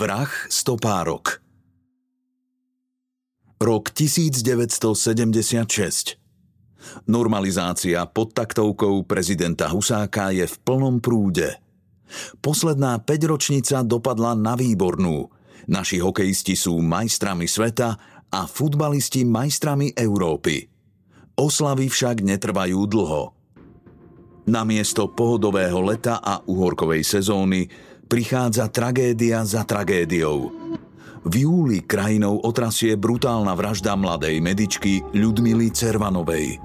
Vrah stopárok. Rok 1976. Normalizácia pod taktovkou prezidenta Husáka je v plnom prúde. Posledná 5-ročnica dopadla na výbornú. Naši hokejisti sú majstrami sveta a futbalisti majstrami Európy. Oslavy však netrvajú dlho. Namiesto pohodového leta a uhorkovej sezóny prichádza tragédia za tragédiou. V júli krajinou otrasie brutálna vražda mladej medičky Ľudmily Cervanovej.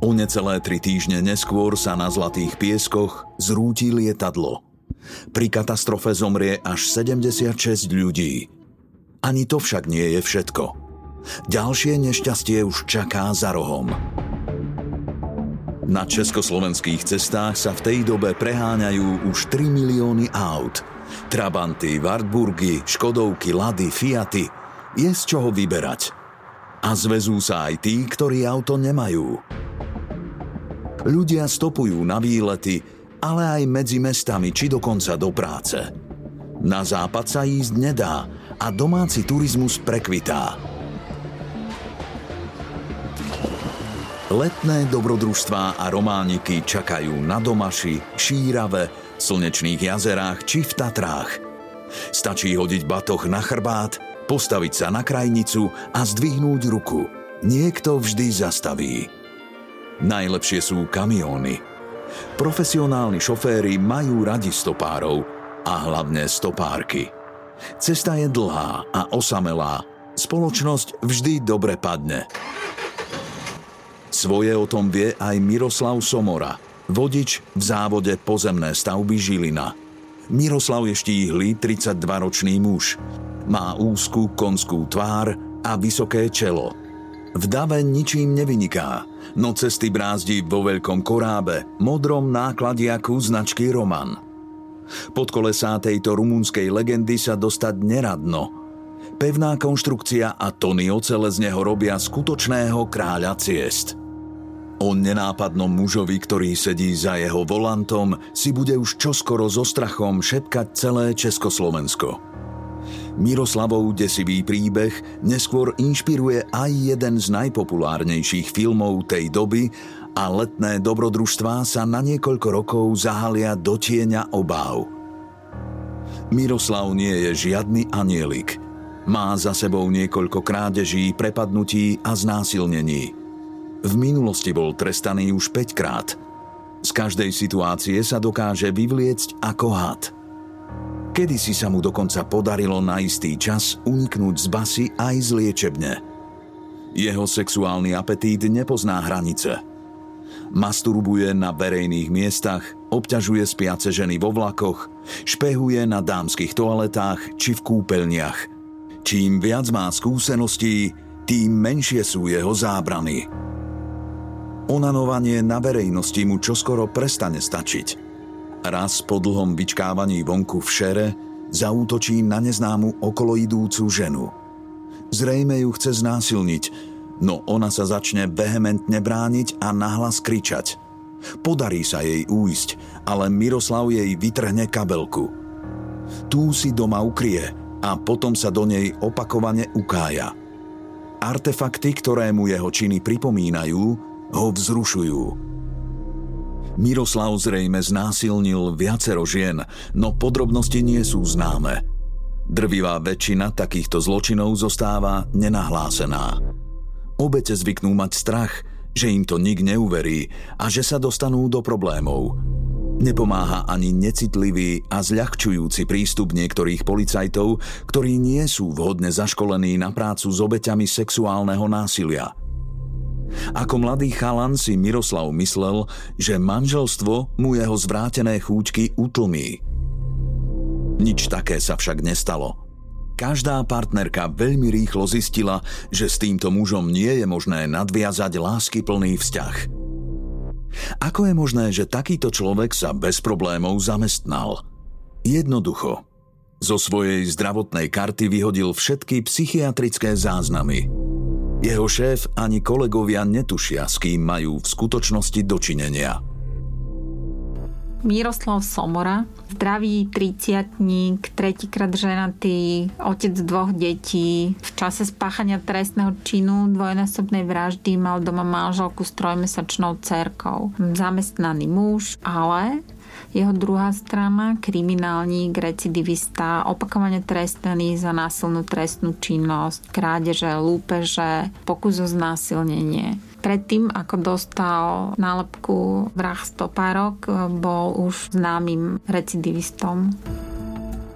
O necelé 3 týždne neskôr sa na Zlatých pieskoch zrúti lietadlo. Pri katastrofe zomrie až 76 ľudí. Ani to však nie je všetko. Ďalšie nešťastie už čaká za rohom. Na československých cestách sa v tej dobe preháňajú už 3 milióny aut. Trabanty, Wartburgy, Škodovky, Lady, Fiaty. Je z čoho vyberať. A zvezú sa aj tí, ktorí auto nemajú. Ľudia stopujú na výlety, ale aj medzi mestami či dokonca do práce. Na západ sa ísť nedá a domáci turizmus prekvitá. Letné dobrodružstvá a romániky čakajú na Domaši, Šírave, slnečných jazerách či v Tatrách. Stačí hodiť batoh na chrbát, postaviť sa na krajnicu a zdvihnúť ruku. Niekto vždy zastaví. Najlepšie sú kamióny. Profesionálni šoféri majú radi stopárov a hlavne stopárky. Cesta je dlhá a osamelá. Spoločnosť vždy dobre padne. Svoje o tom vie aj Miroslav Somora, vodič v závode Pozemné stavby Žilina. Miroslav je štíhly 32-ročný muž. Má úzku konskú tvár a vysoké čelo. V dave ničím nevyniká, no cesty brázdi vo veľkom korábe, modrom nákladiaku značky Roman. Pod kolesá tejto rumunskej legendy sa dostať neradno. Pevná konštrukcia a tony ocele z neho robia skutočného kráľa ciest. O nenápadnom mužovi, ktorý sedí za jeho volantom, si bude už čoskoro so strachom šepkať celé Československo. Miroslavov desivý príbeh neskôr inšpiruje aj jeden z najpopulárnejších filmov tej doby a letné dobrodružstvá sa na niekoľko rokov zahalia do tieňa obáv. Miroslav nie je žiadny anielik. Má za sebou niekoľko krádeží, prepadnutí a znásilnení. V minulosti bol trestaný už 5-krát. Z každej situácie sa dokáže vyvliecť ako had. Kedysi sa mu dokonca podarilo na istý čas uniknúť z basy aj z liečebne. Jeho sexuálny apetít nepozná hranice. Masturbuje na verejných miestach, obťažuje spiace ženy vo vlakoch, špehuje na dámskych toaletách či v kúpeľniach. Čím viac má skúseností, tým menšie sú jeho zábrany. Onanovanie na verejnosti mu čoskoro prestane stačiť. Raz po dlhom vyčkávaní vonku v šere zaútočí na neznámu okoloidúcu ženu. Zrejme ju chce znásilniť, no ona sa začne vehementne brániť a nahlas kričať. Podarí sa jej újsť, ale Miroslav jej vytrhne kabelku. Tú si doma ukrie a potom sa do nej opakovane ukája. Artefakty, ktoré mu jeho činy pripomínajú, ho vzrušujú. Miroslav zrejme znásilnil viacero žien, no podrobnosti nie sú známe. Drvivá väčšina takýchto zločinov zostáva nenahlásená. Obete zvyknú mať strach, že im to nik neuverí a že sa dostanú do problémov. Nepomáha ani necitlivý a zľahčujúci prístup niektorých policajtov, ktorí nie sú vhodne zaškolení na prácu s obeťami sexuálneho násilia. Ako mladý chalan si Miroslav myslel, že manželstvo mu jeho zvrátené chúťky utlmí. Nič také sa však nestalo. Každá partnerka veľmi rýchlo zistila, že s týmto mužom nie je možné nadviazať láskyplný vzťah. Ako je možné, že takýto človek sa bez problémov zamestnal? Jednoducho. Zo svojej zdravotnej karty vyhodil všetky psychiatrické záznamy. Jeho šéf ani kolegovia netušia, s kým majú v skutočnosti dočinenia. Miroslav Somora, zdravý 30-tník, tretíkrát ženatý, otec 2 detí. V čase spáchania trestného činu dvojnásobnej vraždy mal doma manželku s 3-mesačnou dcérkou. Zamestnaný muž, ale jeho druhá strana, kriminálnik, recidivista, opakovane trestaný za násilnú trestnú činnosť, krádeže, lúpeže, pokus o znásilnenie. Predtým, ako dostal nálepku vrah stopárok, bol už známym recidivistom.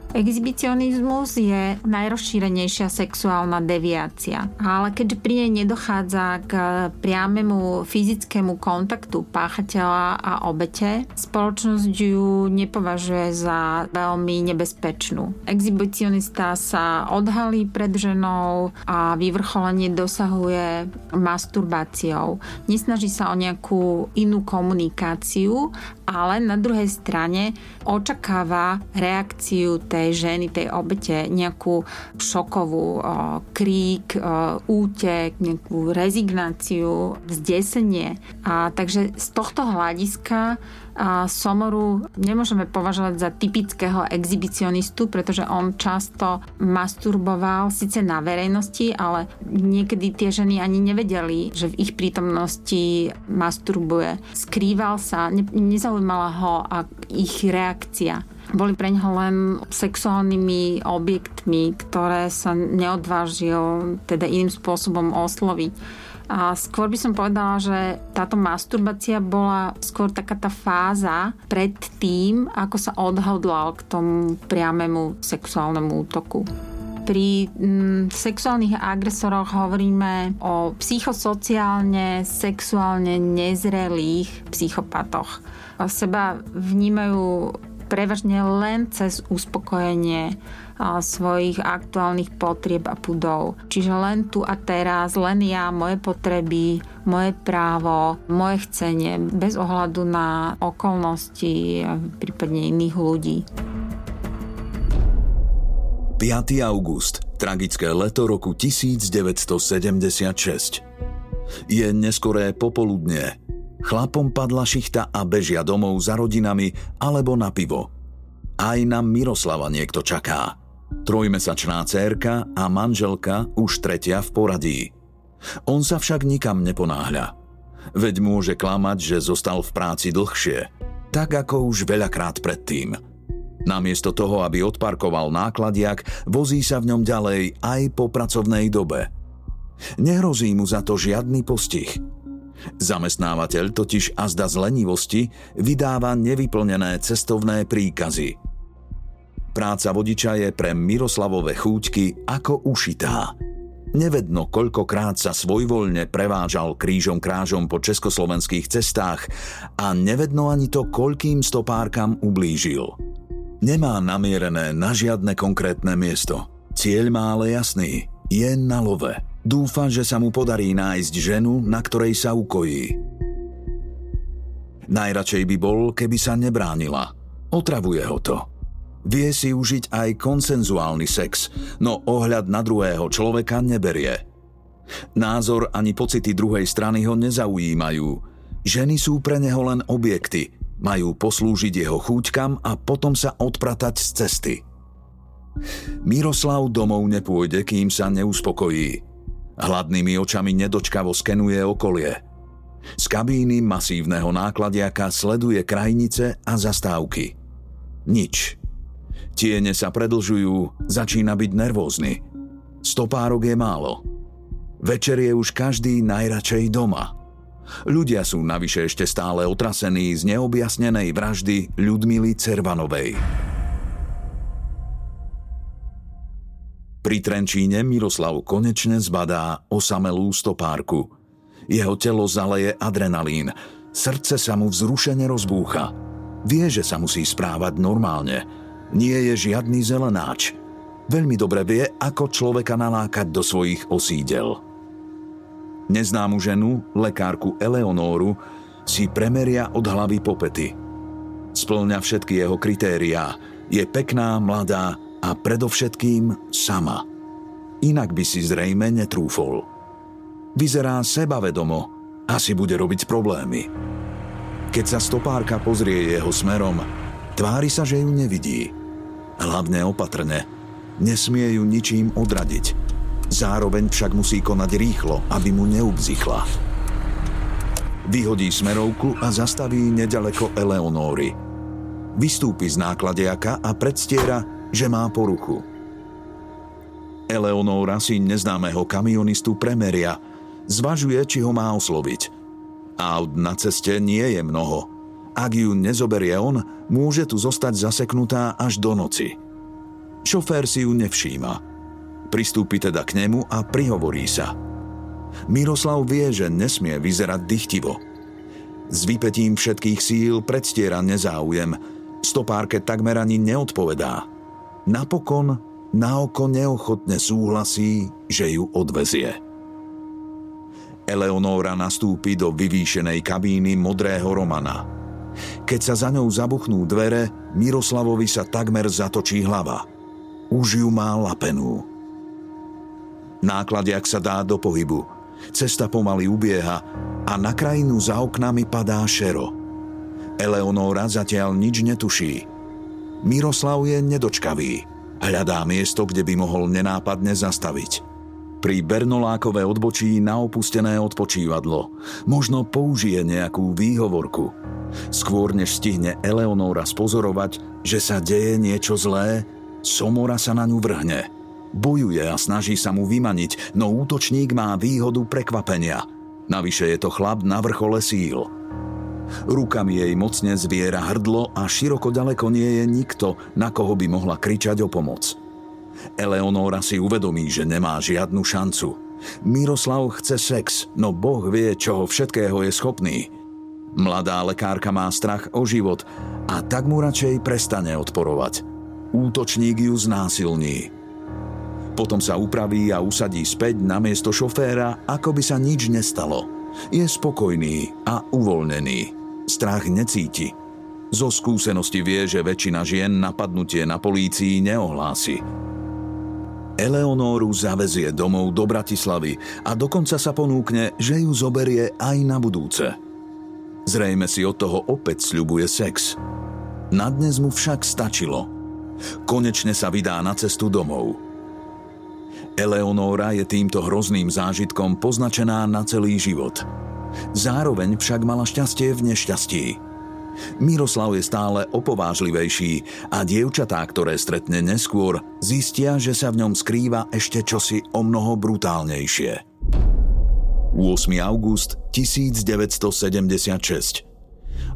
Exhibicionizmus je najrozšírenejšia sexuálna deviácia, ale keďže pri nej nedochádza k priamemu fyzickému kontaktu páchateľa a obete, spoločnosť ju nepovažuje za veľmi nebezpečnú. Exhibicionista sa odhalí pred ženou a vyvrcholenie dosahuje masturbáciou. Nesnaží sa o nejakú inú komunikáciu, ale na druhej strane očakáva reakciu tej ženy, tej obete, nejakú šokovú krík, útek, nejakú rezignáciu, zdesenie. A takže z tohto hľadiska Somoru nemôžeme považovať za typického exhibicionistu, pretože on často masturboval síce na verejnosti, ale niekedy tie ženy ani nevedeli, že v ich prítomnosti masturbuje. Skrýval sa, nezaujímala ho ich reakcia. Boli preňho len sexuálnymi objektmi, ktoré sa neodvážil teda iným spôsobom osloviť. A skôr by som povedala, že táto masturbácia bola skôr taká tá fáza pred tým, ako sa odhodlal k tomu priamemu sexuálnemu útoku. Pri sexuálnych agresoroch hovoríme o psychosociálne, sexuálne nezrelých psychopatoch. Seba vnímajú prevažne len cez uspokojenie svojich aktuálnych potrieb a pudov. Čiže len tu a teraz, len ja, moje potreby, moje právo, moje chcenie, bez ohľadu na okolnosti, prípadne iných ľudí. 5. august, tragické leto roku 1976. Je neskoré popoludne. Chlapom padla šichta a bežia domov za rodinami alebo na pivo. Aj na Miroslava niekto čaká. 3-mesačná dcérka a manželka už 3. v poradí. On sa však nikam neponáhľa. Veď môže klamať, že zostal v práci dlhšie, tak ako už veľakrát predtým. Namiesto toho, aby odparkoval nákladiak, vozí sa v ňom ďalej aj po pracovnej dobe. Nehrozí mu za to žiadny postih. Zamestnávateľ totiž azda z lenivosti vydáva nevyplnené cestovné príkazy. Práca vodiča je pre Miroslavove chúťky ako ušitá. Nevedno, koľkokrát sa svojvoľne prevážal krížom krážom po československých cestách a nevedno ani to, koľkým stopárkam ublížil. Nemá namierené na žiadne konkrétne miesto. Cieľ má ale jasný. Je na love. Dúfa, že sa mu podarí nájsť ženu, na ktorej sa ukojí. Najradšej by bol, keby sa nebránila. Otravuje ho to. Vie si užiť aj konsenzuálny sex, no ohľad na druhého človeka neberie. Názor ani pocity druhej strany ho nezaujímajú. Ženy sú pre neho len objekty, majú poslúžiť jeho chúťkam a potom sa odpratať z cesty. Miroslav domov nepôjde, kým sa neuspokojí. Hladnými očami nedočkavo skenuje okolie. Z kabíny masívneho nákladiaka sleduje krajnice a zastávky. Nič. Tiene sa predlžujú, začína byť nervózny. Stopárok je málo. Večer je už každý najradšej doma. Ľudia sú navyše ešte stále otrasení z neobjasnenej vraždy Ľudmily Cervanovej. Pri Trenčíne Miroslav konečne zbadá osamelú stopárku. Jeho telo zaleje adrenalín. Srdce sa mu vzrušene rozbúcha. Vie, že sa musí správať normálne. Nie je žiadny zelenáč. Veľmi dobre vie, ako človeka nalákať do svojich osídel. Neznámu ženu, lekárku Eleonóru, si premeria od hlavy po pety. Spĺňa všetky jeho kritériá. Je pekná, mladá a predovšetkým sama. Inak by si zrejme netrúfol. Vyzerá sebavedomo, asi bude robiť problémy. Keď sa stopárka pozrie jeho smerom, tvári sa, že ju nevidí. Hlavne opatrne. Nesmie ju ničím odradiť. Zároveň však musí konať rýchlo, aby mu neubzichla. Vyhodí smerovku a zastaví nedaleko Eleonóry. Vystúpi z nákladiaka a predstiera, že má poruchu. Eleonóra si neznámeho kamionistu premeria, zvažuje, či ho má osloviť. Aut na ceste nie je mnoho. Ak ju nezoberie on, môže tu zostať zaseknutá až do noci. Šofér si ju nevšíma. Pristúpi teda k nemu a prihovorí sa. Miroslav vie, že nesmie vyzerať dychtivo. S vypätím všetkých síl predstiera nezáujem. Stopárke takmer ani neodpovedá. Napokon na oko neochotne súhlasí, že ju odvezie. Eleonóra nastúpi do vyvýšenej kabíny modrého Romana. Keď sa za ňou zabuchnú dvere, Miroslavovi sa takmer zatočí hlava. Už ju má lapenú. Nákladiak sa dá do pohybu. Cesta pomaly ubieha a na krajinu za oknami padá šero. Eleonóra zatiaľ nič netuší. Miroslav je nedočkavý. Hľadá miesto, kde by mohol nenápadne zastaviť. Pri Bernolákove odbočí na opustené odpočívadlo. Možno použije nejakú výhovorku. Skôr než stihne Eleonóra spozorovať, že sa deje niečo zlé, Somora sa na ňu vrhne. Bojuje a snaží sa mu vymaniť, no útočník má výhodu prekvapenia. Navyše je to chlap na vrchole síl. Rukami jej mocne zviera hrdlo a široko ďaleko nie je nikto, na koho by mohla kričať o pomoc. Eleonóra si uvedomí, že nemá žiadnu šancu. Miroslav chce sex, no Boh vie, čoho všetkého je schopný. Mladá lekárka má strach o život a tak mu radšej prestane odporovať. Útočník ju znásilní. Potom sa upraví a usadí späť na miesto šoféra, ako by sa nič nestalo. Je spokojný a uvoľnený. Strach necíti. Zo skúsenosti vie, že väčšina žien napadnutie na polícii neohlási. Eleonóru zavezie domov do Bratislavy a dokonca sa ponúkne, že ju zoberie aj na budúce. Zrejme si od toho opäť sľubuje sex. Na dnes mu však stačilo. Konečne sa vydá na cestu domov. Eleonóra je týmto hrozným zážitkom poznačená na celý život. Zároveň však mala šťastie v nešťastí. Miroslav je stále opovážlivejší a dievčatá, ktoré stretne neskôr, zistia, že sa v ňom skrýva ešte čosi omnoho brutálnejšie. 8. august 1976.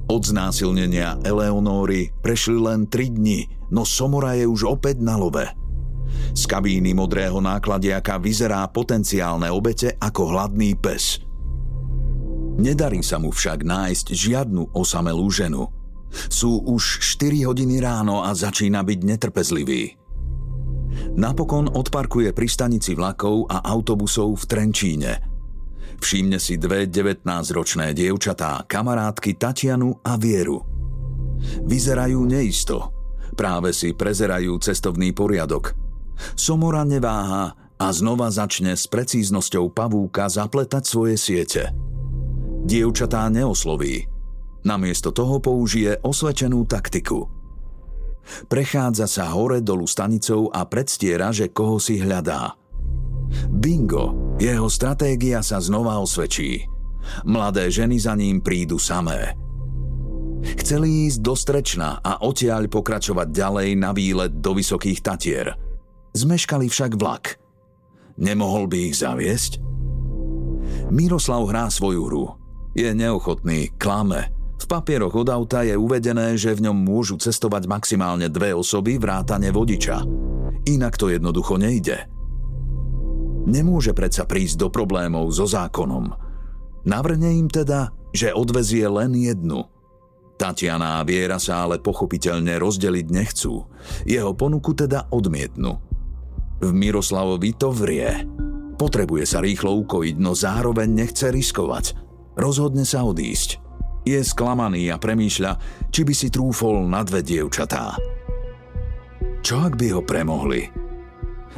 Od znásilnenia Eleonóry prešli len 3 dni, no Somora je už opäť na love. Z kabíny modrého nákladiaka vyzerá potenciálne obete ako hladný pes. Nedarí sa mu však nájsť žiadnu osamelú ženu. Sú už 4 hodiny ráno a začína byť netrpezlivý. Napokon odparkuje pri stanici vlakov a autobusov v Trenčíne. Všimne si dve 19-ročné dievčatá, kamarátky Tatianu a Vieru. Vyzerajú neisto. Práve si prezerajú cestovný poriadok. Somora neváha a znova začne s precíznosťou pavúka zapletať svoje siete. Dievčatá neosloví. Namiesto toho použije osvedčenú taktiku. Prechádza sa hore dolu stanicou a predstiera, že koho si hľadá. Bingo, jeho stratégia sa znova osvedčí. Mladé ženy za ním prídu samé. Chceli ísť do Strečna a odtiaľ pokračovať ďalej na výlet do Vysokých Tatier. Zmeškali však vlak. Nemohol by ich zaviesť? Miroslav hrá svoju hru. Je neochotný, klame. V papieroch od auta je uvedené, že v ňom môžu cestovať maximálne 2 osoby vrátane vodiča. Inak to jednoducho nejde. Nemôže predsa prísť do problémov so zákonom. Navrhne im teda, že odvezie len 1. Tatiana a Viera sa ale pochopiteľne rozdeliť nechcú. Jeho ponuku teda odmietnu. V Miroslavovi to vrie. Potrebuje sa rýchlo ukojiť, no zároveň nechce riskovať. Rozhodne sa odísť. Je sklamaný a premýšľa, či by si trúfol na 2 dievčatá. Čo ak by ho premohli?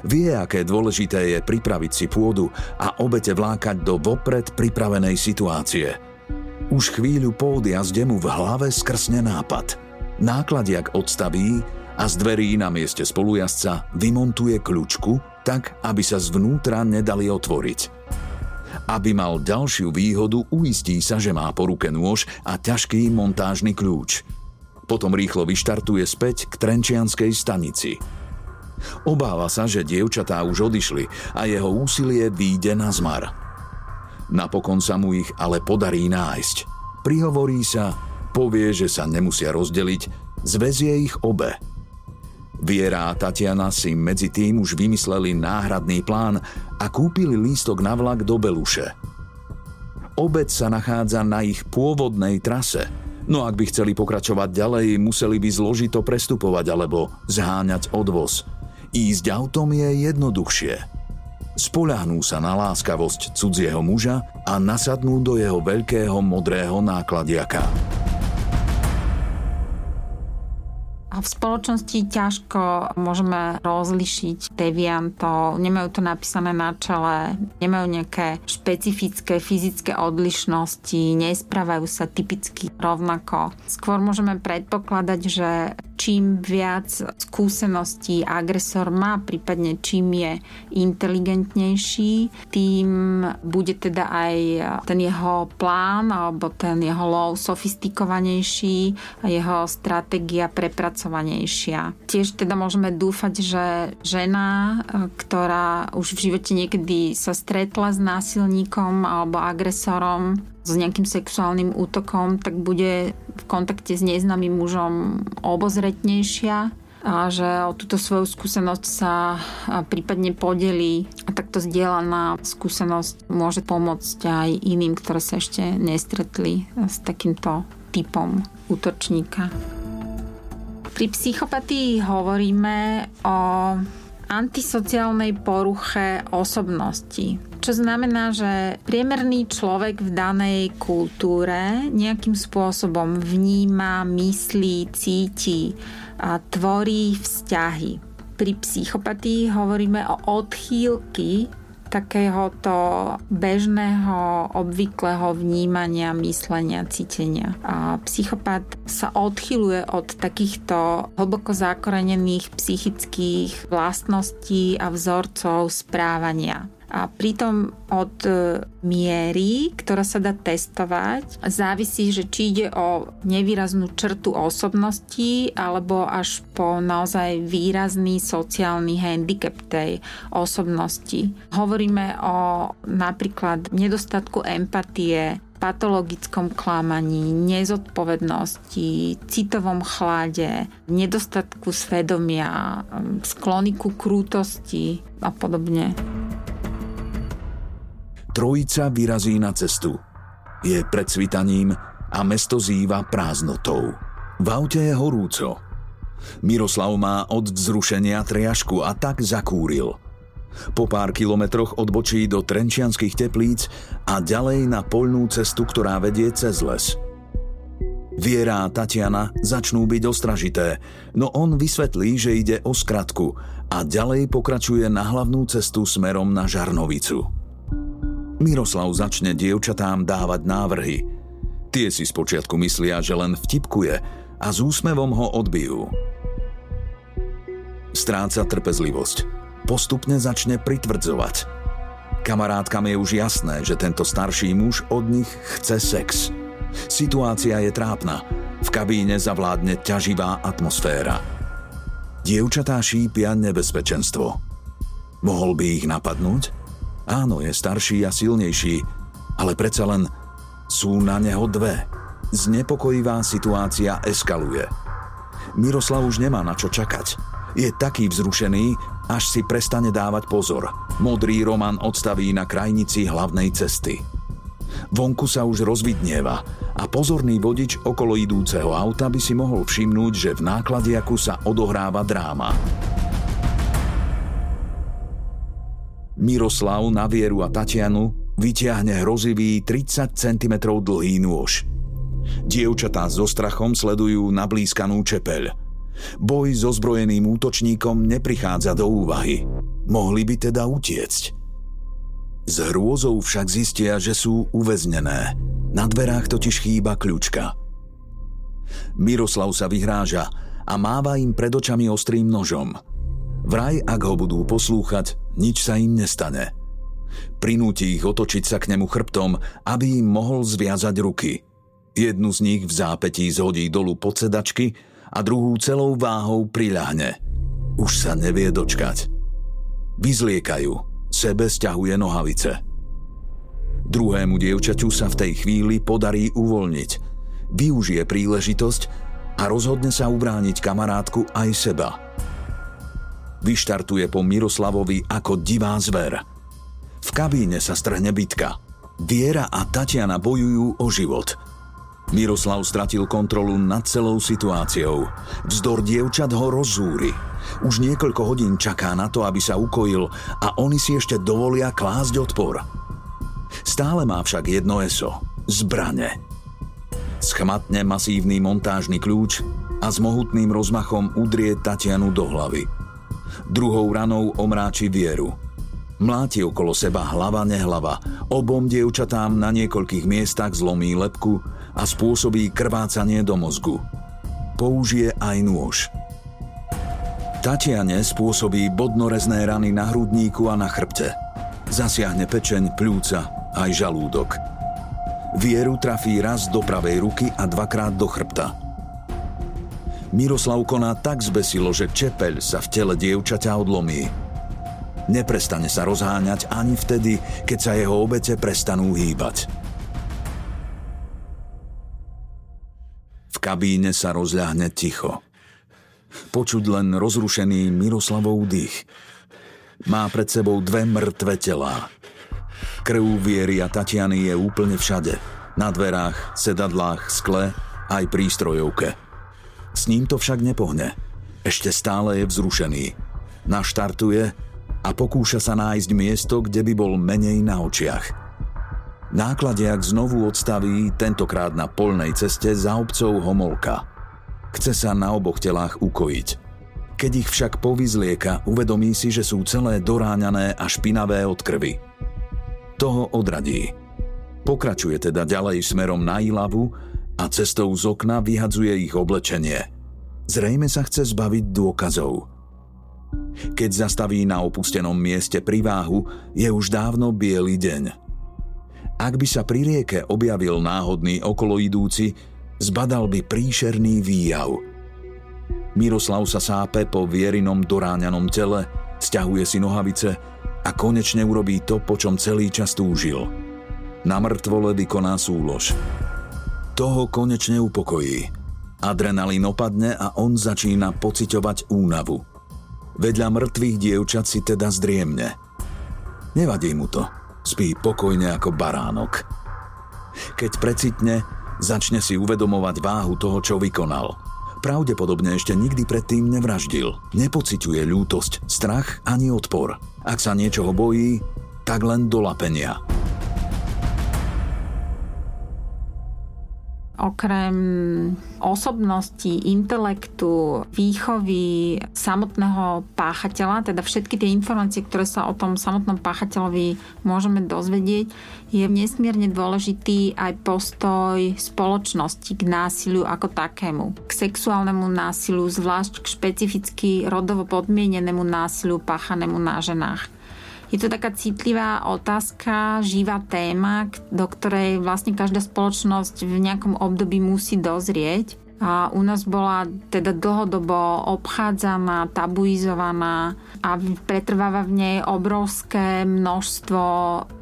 Vie, aké dôležité je pripraviť si pôdu a obete vlákať do vopred pripravenej situácie. Už chvíľu po odjazde mu v hlave skrsne nápad. Nákladiak odstaví a z dverí na mieste spolujazca vymontuje kľučku tak, aby sa zvnútra nedali otvoriť. Aby mal ďalšiu výhodu, uistí sa, že má po ruke nôž a ťažký montážny kľúč. Potom rýchlo vyštartuje späť k trenčianskej stanici. Obáva sa, že dievčatá už odišli a jeho úsilie výjde na zmar. Napokon sa mu ich ale podarí nájsť. Prihovorí sa, povie, že sa nemusia rozdeliť, zväzie ich obe. Viera a Tatiana si medzi tým už vymysleli náhradný plán a kúpili lístok na vlak do Beluše. Obec sa nachádza na ich pôvodnej trase, no ak by chceli pokračovať ďalej, museli by zložito prestupovať alebo zháňať odvoz. Ísť autom je jednoduchšie. Spoľahnú sa na láskavosť cudzieho muža a nasadnú do jeho veľkého modrého nákladiaka. A v spoločnosti ťažko môžeme rozlišiť deviantov, nemajú to napísané na čele, nemajú nejaké špecifické fyzické odlišnosti, nesprávajú sa typicky rovnako. Skôr môžeme predpokladať, že čím viac skúseností agresor má, prípadne čím je inteligentnejší, tým bude teda aj ten jeho plán alebo ten jeho lov sofistikovanejší a jeho stratégia prepracovaná. Tiež teda môžeme dúfať, že žena, ktorá už v živote niekedy sa stretla s násilníkom alebo agresorom, s nejakým sexuálnym útokom, tak bude v kontakte s neznámym mužom obozretnejšia a že o túto svoju skúsenosť sa prípadne podelí. A takto zdieľaná skúsenosť môže pomôcť aj iným, ktoré sa ešte nestretli s takýmto typom útočníka. Pri psychopatii hovoríme o antisociálnej poruche osobnosti, čo znamená, že priemerný človek v danej kultúre nejakým spôsobom vníma, myslí, cíti a tvorí vzťahy. Pri psychopatii hovoríme o odchýlky takéhoto bežného, obvyklého vnímania, myslenia, cítenia. A psychopat sa odchyluje od takýchto hlboko zakorenených psychických vlastností a vzorcov správania. A pritom od miery, ktorá sa dá testovať, závisí, že či ide o nevýraznú črtu osobnosti alebo až po naozaj výrazný sociálny handicap tej osobnosti. Hovoríme o napríklad nedostatku empatie, patologickom klamaní, nezodpovednosti, citovom chlade, nedostatku svedomia, sklony ku krútosti a podobne. Trojica vyrazí na cestu. Je pred svitaním a mesto zýva prázdnotou. V aute je horúco. Miroslav má od vzrušenia triašku a tak zakúril. Po pár kilometroch odbočí do Trenčianskych Teplíc a ďalej na poľnú cestu, ktorá vedie cez les. Viera a Tatiana začnú byť ostražité, no on vysvetlí, že ide o skratku a ďalej pokračuje na hlavnú cestu smerom na Žarnovicu. Miroslav začne dievčatám dávať návrhy. Tie si spočiatku myslia, že len vtipkuje a s úsmevom ho odbijú. Stráca trpezlivosť. Postupne začne pritvrdzovať. Kamarátkam je už jasné, že tento starší muž od nich chce sex. Situácia je trápna. V kabíne zavládne ťaživá atmosféra. Dievčatá šípia nebezpečenstvo. Mohol by ich napadnúť? Áno, je starší a silnejší, ale predsa len sú na neho dve. Znepokojivá situácia eskaluje. Miroslav už nemá na čo čakať. Je taký vzrušený, až si prestane dávať pozor. Modrý Roman odstaví na krajnici hlavnej cesty. Vonku sa už rozvidnieva a pozorný vodič okolo idúceho auta by si mohol všimnúť, že v nákladiaku sa odohráva dráma. Miroslav na Vieru a Tatianu vyťahne hrozivý 30 cm dlhý nôž. Dievčatá so strachom sledujú nablízkanú čepeľ. Boj so zbrojeným útočníkom neprichádza do úvahy. Mohli by teda utiecť. S hrôzou však zistia, že sú uväznené. Na dverách totiž chýba kľúčka. Miroslav sa vyhráža a máva im pred očami ostrým nožom. Vraj, ak ho budú poslúchať, nič sa im nestane. Prinúti ich otočiť sa k nemu chrbtom, aby im mohol zviazať ruky. Jednu z nich v zápätí zhodí dolu pod sedačky a druhú celou váhou priľahne. Už sa nevie dočkať. Vyzliekajú, sebe sťahuje nohavice. Druhému dievčaťu sa v tej chvíli podarí uvoľniť. Využije príležitosť a rozhodne sa ubrániť kamarátku aj seba. Vyštartuje po Miroslavovi ako divá zver. V kabíne sa strhne bitka. Viera a Tatiana bojujú o život. Miroslav stratil kontrolu nad celou situáciou. Vzdor dievčat ho rozúri. Už niekoľko hodín čaká na to, aby sa ukojil a oni si ešte dovolia klásť odpor. Stále má však jedno eso – zbrane. Schmatne masívny montážny kľúč a s mohutným rozmachom udrie Tatianu do hlavy. Druhou ranou omráči Vieru. Mláti okolo seba hlava nehlava, obom dievčatám na niekoľkých miestach zlomí lebku a spôsobí krvácanie do mozgu. Použije aj nôž. Tatiane spôsobí bodnorezné rany na hrudníku a na chrbte. Zasiahne pečeň, pľúca aj žalúdok. Vieru trafí raz do pravej ruky a dvakrát do chrbta. Miroslav koná tak zbesilo, že čepeľ sa v tele dievčaťa odlomí. Neprestane sa rozháňať ani vtedy, keď sa jeho obete prestanú hýbať. V kabíne sa rozľahne ticho. Počuť len rozrušený Miroslavov dých. Má pred sebou dve mŕtve telá. Krv Viery a Tatiany je úplne všade. Na dverách, sedadlách, skle, aj prístrojovke. S ním to však nepohne. Ešte stále je vzrušený. Naštartuje a pokúša sa nájsť miesto, kde by bol menej na očiach. Nákladiak znovu odstaví, tentokrát na poľnej ceste za obcou Homolka. Chce sa na oboch telách ukojiť. Keď ich však povyzlieka, uvedomí si, že sú celé doráňané a špinavé od krvi. Toho odradí. Pokračuje teda ďalej smerom na Ilavu a cestou z okna vyhadzuje ich oblečenie. Zrejme sa chce zbaviť dôkazov. Keď zastaví na opustenom mieste pri váhu, je už dávno biely deň. Ak by sa pri rieke objavil náhodný okoloidúci, zbadal by príšerný výjav. Miroslav sa sápe po Vierinom doráňanom tele, sťahuje si nohavice a konečne urobí to, po čom celý čas túžil. Na mŕtvole vykoná súlož. Toho konečne upokojí. Adrenalín opadne a on začína pociťovať únavu. Vedľa mŕtvych dievčat si teda zdriemne. Nevadí mu to. Spí pokojne ako baránok. Keď precitne, začne si uvedomovať váhu toho, čo vykonal. Pravdepodobne ešte nikdy predtým nevraždil. Nepociťuje ľútosť, strach ani odpor. Ak sa niečoho bojí, tak len do lapenia. Okrem osobnosti, intelektu, výchovy samotného páchateľa, teda všetky tie informácie, ktoré sa o tom samotnom páchateľovi môžeme dozvedieť, je nesmierne dôležitý aj postoj spoločnosti k násiliu ako takému. K sexuálnemu násiliu, zvlášť k špecificky rodovo podmienenému násiliu páchanému na ženách. Je to taká citlivá otázka, živá téma, do ktorej vlastne každá spoločnosť v nejakom období musí dozrieť. A u nás bola teda dlhodobo obchádzaná, tabuizovaná a pretrváva v nej obrovské množstvo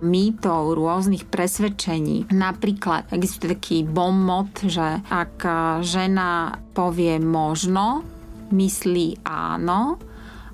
mýtov, rôznych presvedčení. Napríklad existuje taký bonmot, že ak žena povie možno, myslí áno,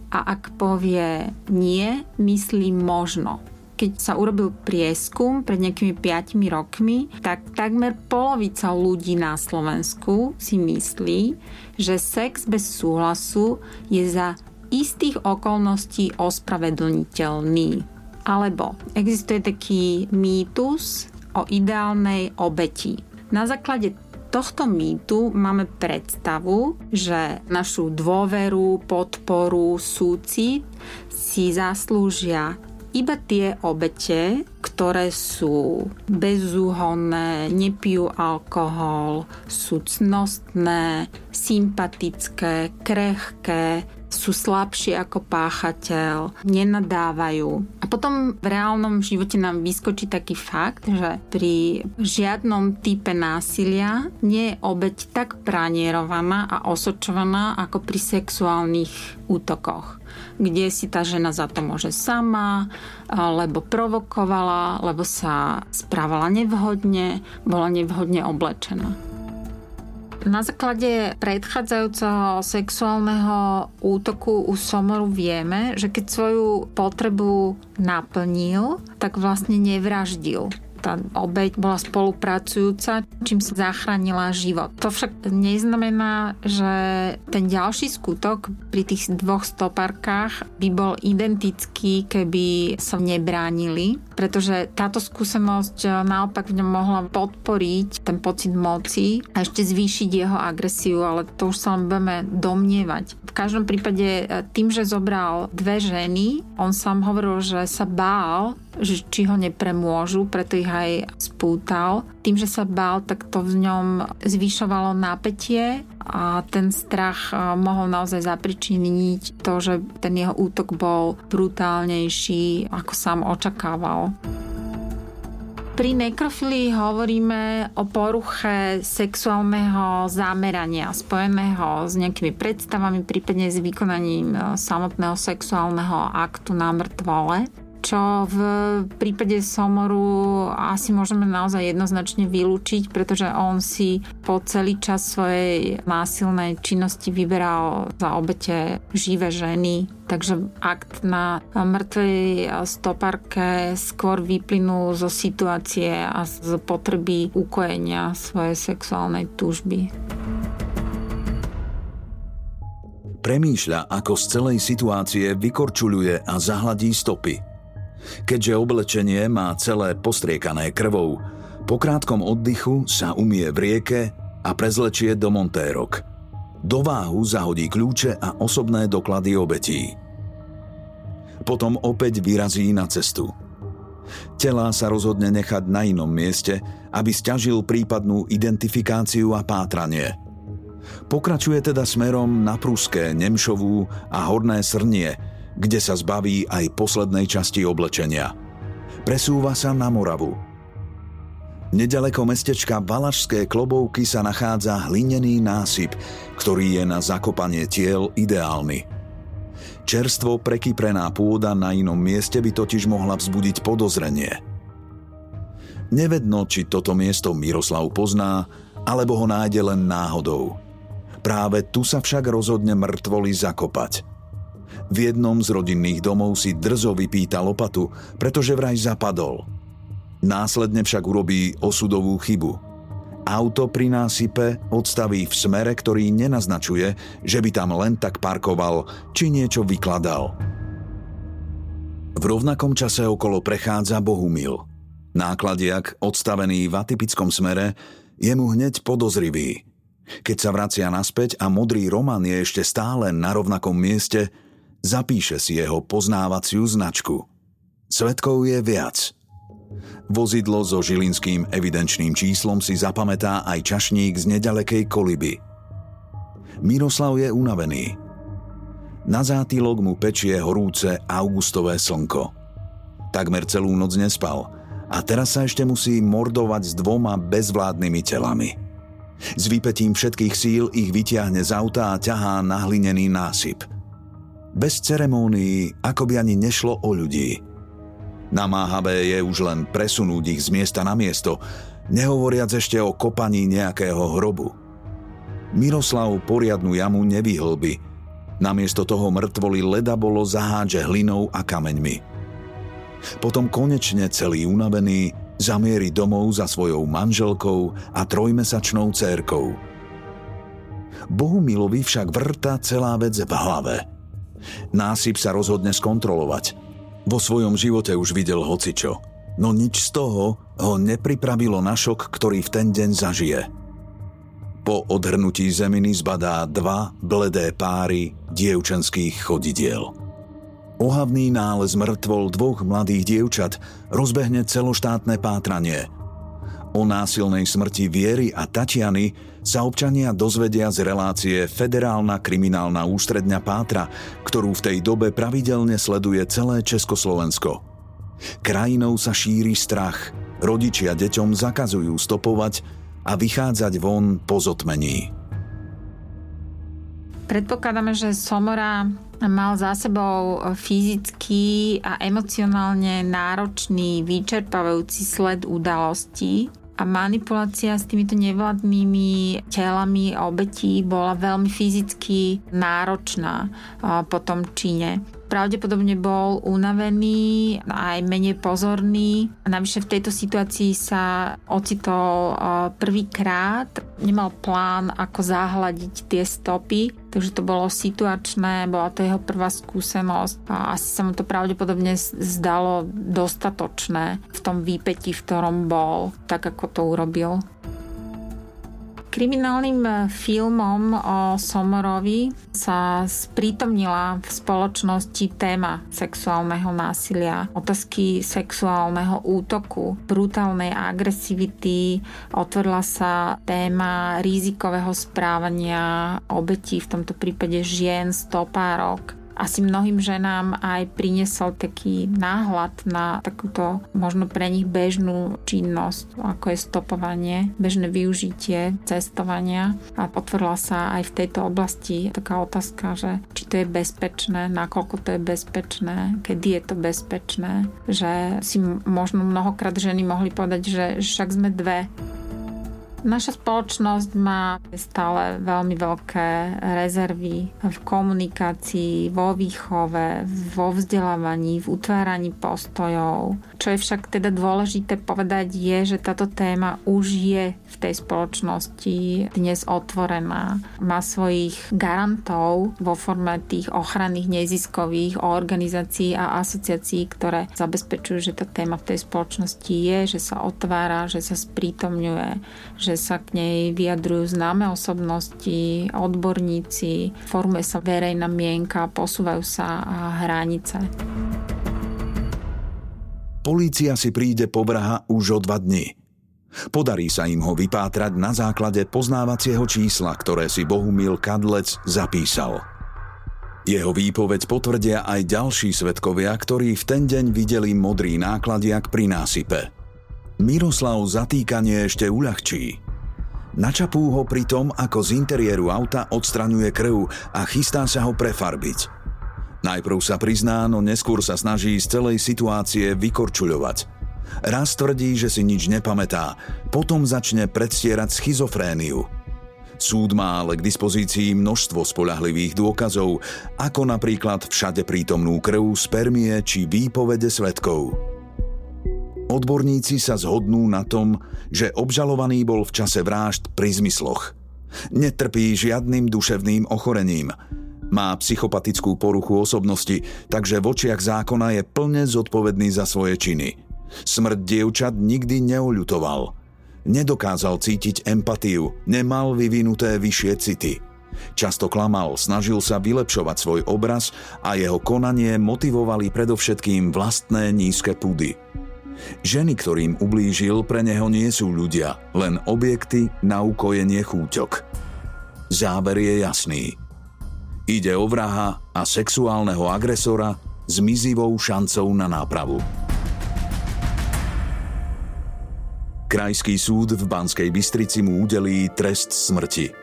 a ak povie nie, myslí možno. Keď sa urobil prieskum pred nejakými 5 rokmi, tak takmer polovica ľudí na Slovensku si myslí, že sex bez súhlasu je za istých okolností ospravedlniteľný. Alebo existuje taký mýtus o ideálnej obeti. Na základe tohto mýtu máme predstavu, že našu dôveru, podporu, súcit si zaslúžia iba tie obete, ktoré sú bezúhonné, nepijú alkohol, sú cnostné, sympatické, krehké, sú slabšie ako páchateľ, nenadávajú. A potom v reálnom živote nám vyskočí taký fakt, že pri žiadnom type násilia nie je obeť tak pranierovaná a osočovaná ako pri sexuálnych útokoch, kde si tá žena za to môže sama, lebo provokovala, lebo sa správala nevhodne, bola nevhodne oblečená. Na základe predchádzajúceho sexuálneho útoku u Somoru vieme, že keď svoju potrebu naplnil, tak vlastne nevraždil. Tá obeť bola spolupracujúca, čím sa zachránila život. To však neznamená, že ten ďalší skutok pri tých dvoch stopárkach by bol identický, keby sa nebránili, pretože táto skúsenosť naopak v ňom mohla podporiť ten pocit moci a ešte zvýšiť jeho agresiu, ale to už sa len budeme domnievať. V každom prípade tým, že zobral dve ženy, on sám hovoril, že sa bál, že či ho nepremôžu, preto ich aj spútal. Tým, že sa bál, tak to v ňom zvyšovalo napätie a ten strach mohol naozaj zapričiniť to, že ten jeho útok bol brutálnejší, ako sám očakával. Pri nekrofilii hovoríme o poruche sexuálneho zamerania spojeného s nejakými predstavami, prípadne s vykonaním samotného sexuálneho aktu na mŕtvole, čo v prípade Somoru asi môžeme naozaj jednoznačne vylúčiť, pretože on si po celý čas svojej násilnej činnosti vyberal za obete živé ženy. Takže akt na mŕtvej stopárke skôr vyplynul zo situácie a z potreby ukojenia svojej sexuálnej túžby. Premýšľa, ako z celej situácie vykorčuľuje a zahladí stopy. Keďže oblečenie má celé postriekané krvou, po krátkom oddychu sa umie v rieke a prezlečie do montérok. Do váhu zahodí kľúče a osobné doklady obetí. Potom opäť vyrazí na cestu. Telá sa rozhodne nechať na inom mieste, aby sťažil prípadnú identifikáciu a pátranie. Pokračuje teda smerom na Pruské, Nemšovú a Horné Srnie, kde sa zbaví aj poslednej časti oblečenia. Presúva sa na Moravu. Nedaleko mestečka Valašské Klobouky sa nachádza hlinený násyp, ktorý je na zakopanie tiel ideálny. Čerstvo prekyprená pôda na inom mieste by totiž mohla vzbudiť podozrenie. Nevedno, či toto miesto Miroslav pozná, alebo ho nájde len náhodou. Práve tu sa však rozhodne mŕtvoly zakopať. V jednom z rodinných domov si drzo vypýta lopatu, pretože vraj zapadol. Následne však urobí osudovú chybu. Auto pri násype odstaví v smere, ktorý nenaznačuje, že by tam len tak parkoval či niečo vykladal. V rovnakom čase okolo prechádza Bohumil. Nákladiak, odstavený v atypickom smere, je mu hneď podozrivý. Keď sa vracia naspäť a modrý Roman je ešte stále na rovnakom mieste, zapíše si jeho poznávaciu značku. Svedkov je viac. Vozidlo so žilinským evidenčným číslom si zapamätá aj čašník z nedalekej Koliby. Miroslav je unavený. Na zátylok mu pečie horúce augustové slnko. Takmer celú noc nespal a teraz sa ešte musí mordovať s dvoma bezvládnymi telami. S výpetím všetkých síl ich vytiahne z auta a ťahá na hlinený násyp. Bez ceremónií, ako by ani nešlo o ľudí. Namáhavé je už len presunúť ich z miesta na miesto, nehovoriac ešte o kopaní nejakého hrobu. Miroslav poriadnu jamu nevyhlbi, namiesto toho mŕtvoly leda bolo zahádže hlinou a kameňmi. Potom konečne celý unavený zamieri domov za svojou manželkou a 3-mesačnou dcérkou. Bohumilovi však vrta celá vec v hlave. Násyp sa rozhodne skontrolovať. Vo svojom živote už videl hocičo, no nič z toho ho nepripravilo na šok, ktorý v ten deň zažije. Po odhrnutí zeminy zbadá 2 bledé páry dievčenských chodidiel. Ohavný nález mŕtvol 2 mladých dievčat rozbehne celoštátne pátranie. O násilnej smrti Viery a Tatiany sa občania dozvedia z relácie Federálna kriminálna ústredňa pátra, ktorú v tej dobe pravidelne sleduje celé Československo. Krajinou sa šíri strach, rodičia deťom zakazujú stopovať a vychádzať von po zotmení. Predpokladáme, že Somora mal za sebou fyzicky a emocionálne náročný, vyčerpávajúci sled udalostí a manipulácia s týmito nevládnymi telami obetí bola veľmi fyzicky náročná po tom čine. Pravdepodobne bol unavený, aj menej pozorný. Navyše v tejto situácii sa ocitol prvýkrát. Nemal plán, ako zahladiť tie stopy, takže to bolo situačné, bola to jeho prvá skúsenosť a asi sa mu to pravdepodobne zdalo dostatočné v tom výpeti, v ktorom bol, tak ako to urobil. Kriminálnym filmom o Somorovi sa sprítomnila v spoločnosti téma sexuálneho násilia, otázky sexuálneho útoku, brutálnej agresivity, otvorila sa téma rizikového správania obetí, v tomto prípade žien, stopárok. Asi mnohým ženám aj priniesol taký náhľad na takúto možno pre nich bežnú činnosť, ako je stopovanie, bežné využitie cestovania. A otvorila sa aj v tejto oblasti taká otázka, že či to je bezpečné, nakoľko to je bezpečné, kedy je to bezpečné, že si možno mnohokrát ženy mohli povedať, že však sme dve. Naša spoločnosť má stále veľmi veľké rezervy v komunikácii, vo výchove, vo vzdelávaní, v utváraní postojov. Čo je však teda dôležité povedať je, že táto téma už je v tej spoločnosti dnes otvorená. Má svojich garantov vo forme tých ochranných neziskových organizácií a asociácií, ktoré zabezpečujú, že tá téma v tej spoločnosti je, že sa otvára, že sa sprítomňuje, že sa k nej vyjadrujú známe osobnosti, odborníci, formuje sa verejná mienka, posúvajú sa hranice. Polícia si príde po vraha už o 2 dni. Podarí sa im ho vypátrať na základe poznávacieho čísla, ktoré si Bohumil Kadlec zapísal. Jeho výpoveď potvrdia aj ďalší svedkovia, ktorí v ten deň videli modrý nákladiak pri násype. Miroslav zatýkanie ešte uľahčí. Načapú ho pri tom, ako z interiéru auta odstraňuje krv a chystá sa ho prefarbiť. Najprv sa prizná, no neskôr sa snaží z celej situácie vykorčuľovať. Raz tvrdí, že si nič nepamätá, potom začne predstierať schizofréniu. Súd má ale k dispozícii množstvo spoľahlivých dôkazov, ako napríklad všade prítomnú krv, spermie či výpovede svedkov. Odborníci sa zhodnú na tom, že obžalovaný bol v čase vrážd pri zmysloch. Netrpí žiadnym duševným ochorením. Má psychopatickú poruchu osobnosti, takže v očiach zákona je plne zodpovedný za svoje činy. Smrť dievčat nikdy neoľutoval. Nedokázal cítiť empatiu, nemal vyvinuté vyššie city. Často klamal, snažil sa vylepšovať svoj obraz a jeho konanie motivovali predovšetkým vlastné nízke pudy. Ženy, ktorým ublížil, pre neho nie sú ľudia, len objekty na ukojenie chúťok. Záver je jasný. Ide o vraha a sexuálneho agresora s mizivou šancou na nápravu. Krajský súd v Banskej Bystrici mu udelí trest smrti.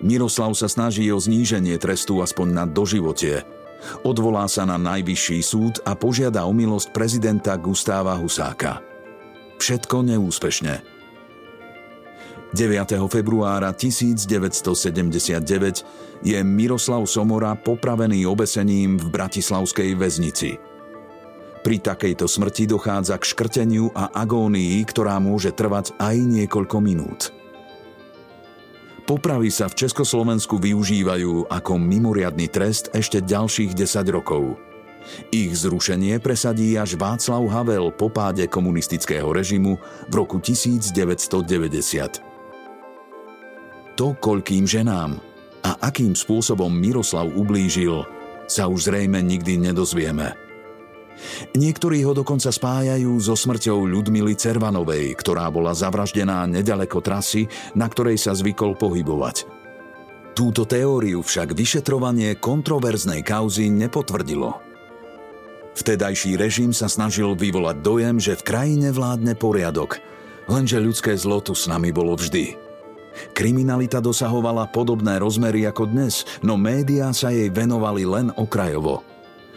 Miroslav sa snaží o zníženie trestu aspoň na doživotie. Odvolá sa na najvyšší súd a požiada o milosť prezidenta Gustáva Husáka. Všetko neúspešne. 9. februára 1979 je Miroslav Somora popravený obesením v bratislavskej väznici. Pri takejto smrti dochádza k škrteniu a agónii, ktorá môže trvať aj niekoľko minút. Popravy sa v Československu využívajú ako mimoriadny trest ešte ďalších 10 rokov. Ich zrušenie presadí až Václav Havel po páde komunistického režimu v roku 1990. To, koľkým ženám a akým spôsobom Miroslav ublížil, sa už zrejme nikdy nedozvieme. Niektorí ho dokonca spájajú so smrťou Ľudmily Cervanovej, ktorá bola zavraždená nedaleko trasy, na ktorej sa zvykol pohybovať. Túto teóriu však vyšetrovanie kontroverznej kauzy nepotvrdilo. Vtedajší režim sa snažil vyvolať dojem, že v krajine vládne poriadok, lenže ľudské zlo tu s nami bolo vždy. Kriminalita dosahovala podobné rozmery ako dnes, no médiá sa jej venovali len okrajovo.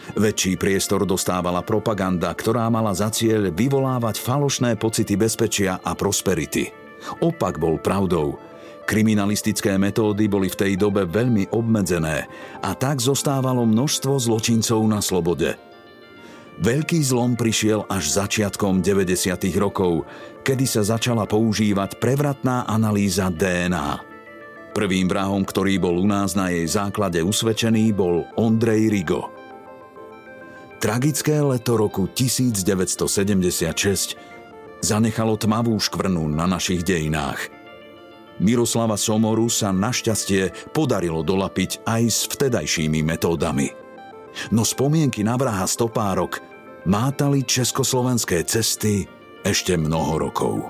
Väčší priestor dostávala propaganda, ktorá mala za cieľ vyvolávať falošné pocity bezpečia a prosperity. Opak bol pravdou. Kriminalistické metódy boli v tej dobe veľmi obmedzené a tak zostávalo množstvo zločincov na slobode. Veľký zlom prišiel až začiatkom 90. rokov, kedy sa začala používať prevratná analýza DNA. Prvým vrahom, ktorý bol u nás na jej základe usvedčený, bol Ondrej Rigo. Tragické leto roku 1976 zanechalo tmavú škvrnu na našich dejinách. Miroslava Somoru sa našťastie podarilo dolapiť aj s vtedajšími metódami. No spomienky na vraha stopárok mátali československé cesty ešte mnoho rokov.